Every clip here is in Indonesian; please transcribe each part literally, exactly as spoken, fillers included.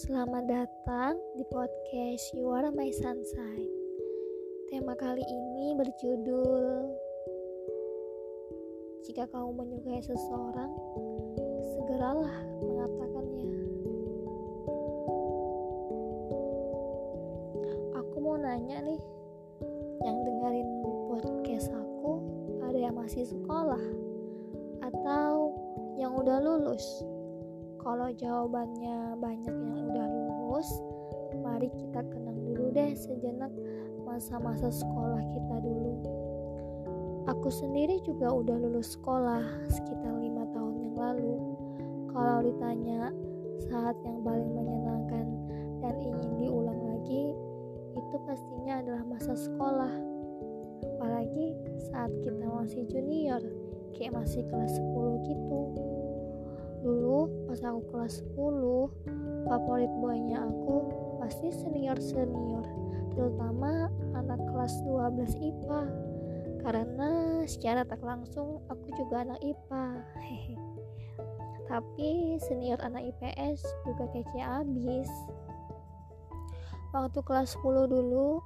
Selamat datang di podcast You Are My Sunshine. Tema kali ini berjudul "Jika kamu menyukai seseorang, segeralah mengatakannya." Aku mau nanya nih, yang dengerin podcast aku, ada yang masih sekolah atau yang udah lulus? Kalau jawabannya banyak yang udah lulus, mari kita kenang dulu deh sejenak masa-masa sekolah kita dulu. Aku sendiri juga udah lulus sekolah sekitar lima tahun yang lalu. Kalau ditanya saat yang paling menyenangkan dan ingin diulang lagi, itu pastinya adalah masa sekolah. Apalagi saat kita masih junior, kayak masih kelas sepuluh gitu. Dulu pas aku kelas sepuluh, favorit boy-nya aku pasti senior-senior, terutama anak kelas dua belas I P A, karena secara tak langsung aku juga anak I P A. Tapi senior anak I P S juga kece abis. Waktu kelas sepuluh dulu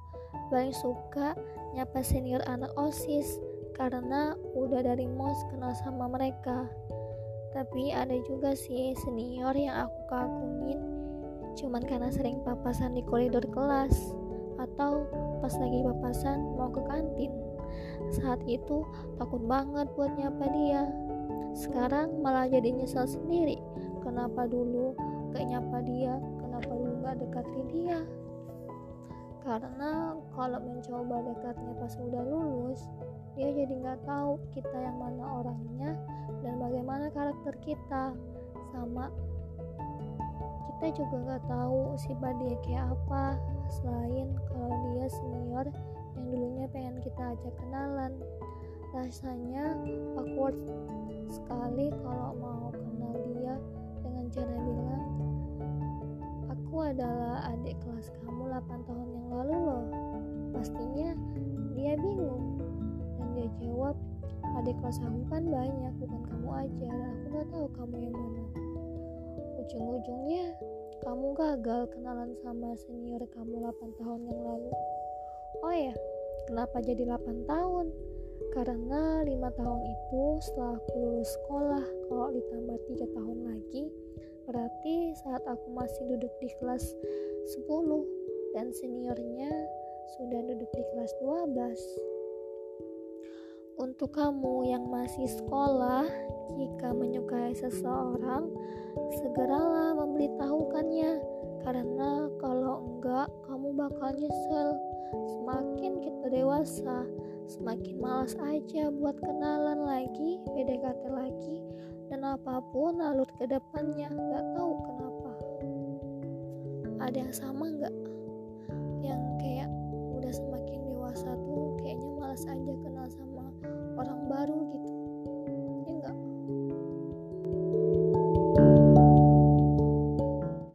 paling suka nyapa senior anak OSIS, karena udah dari mos kenal sama mereka. Tapi ada juga sih senior yang aku kagumin cuman karena sering papasan di koridor kelas atau pas lagi papasan mau ke kantin. Saat itu takut banget buat nyapa dia. Sekarang malah jadi nyesel sendiri, kenapa dulu gak nyapa dia, kenapa dulu gak dekatin dia. Karena kalau mencoba dekatnya pas udah lulus, dia jadi gak tahu kita yang mana orangnya dan bagaimana karakter kita. Sama kita juga gak tahu sifat dia kayak apa, selain kalau dia senior yang dulunya pengen kita ajak kenalan. Rasanya awkward sekali kalau mau kenal dia dengan cara bilang, "Aku adalah adik kelas kamu delapan tahun yang lalu loh." Pastinya dia bingung. Dia jawab, "Adik kelas aku kan banyak, bukan kamu aja, dan aku gak tahu kamu yang mana." Ujung-ujungnya kamu gagal kenalan sama senior kamu delapan tahun yang lalu. Oh ya, kenapa jadi delapan tahun? Karena lima tahun itu setelah aku lulus sekolah. Kalau ditambah tiga tahun lagi, berarti saat aku masih duduk di kelas sepuluh dan seniornya sudah duduk di kelas dua belas. Untuk kamu yang masih sekolah, jika menyukai seseorang, segeralah memberitahukannya, karena kalau enggak, kamu bakal nyesel. Semakin kita dewasa, semakin malas aja buat kenalan lagi, P D K T lagi, dan apapun alur ke depannya, gak tahu kenapa. Ada yang sama gak? Yang kayak udah semakin dewasa tuh kayaknya malas aja kenal sama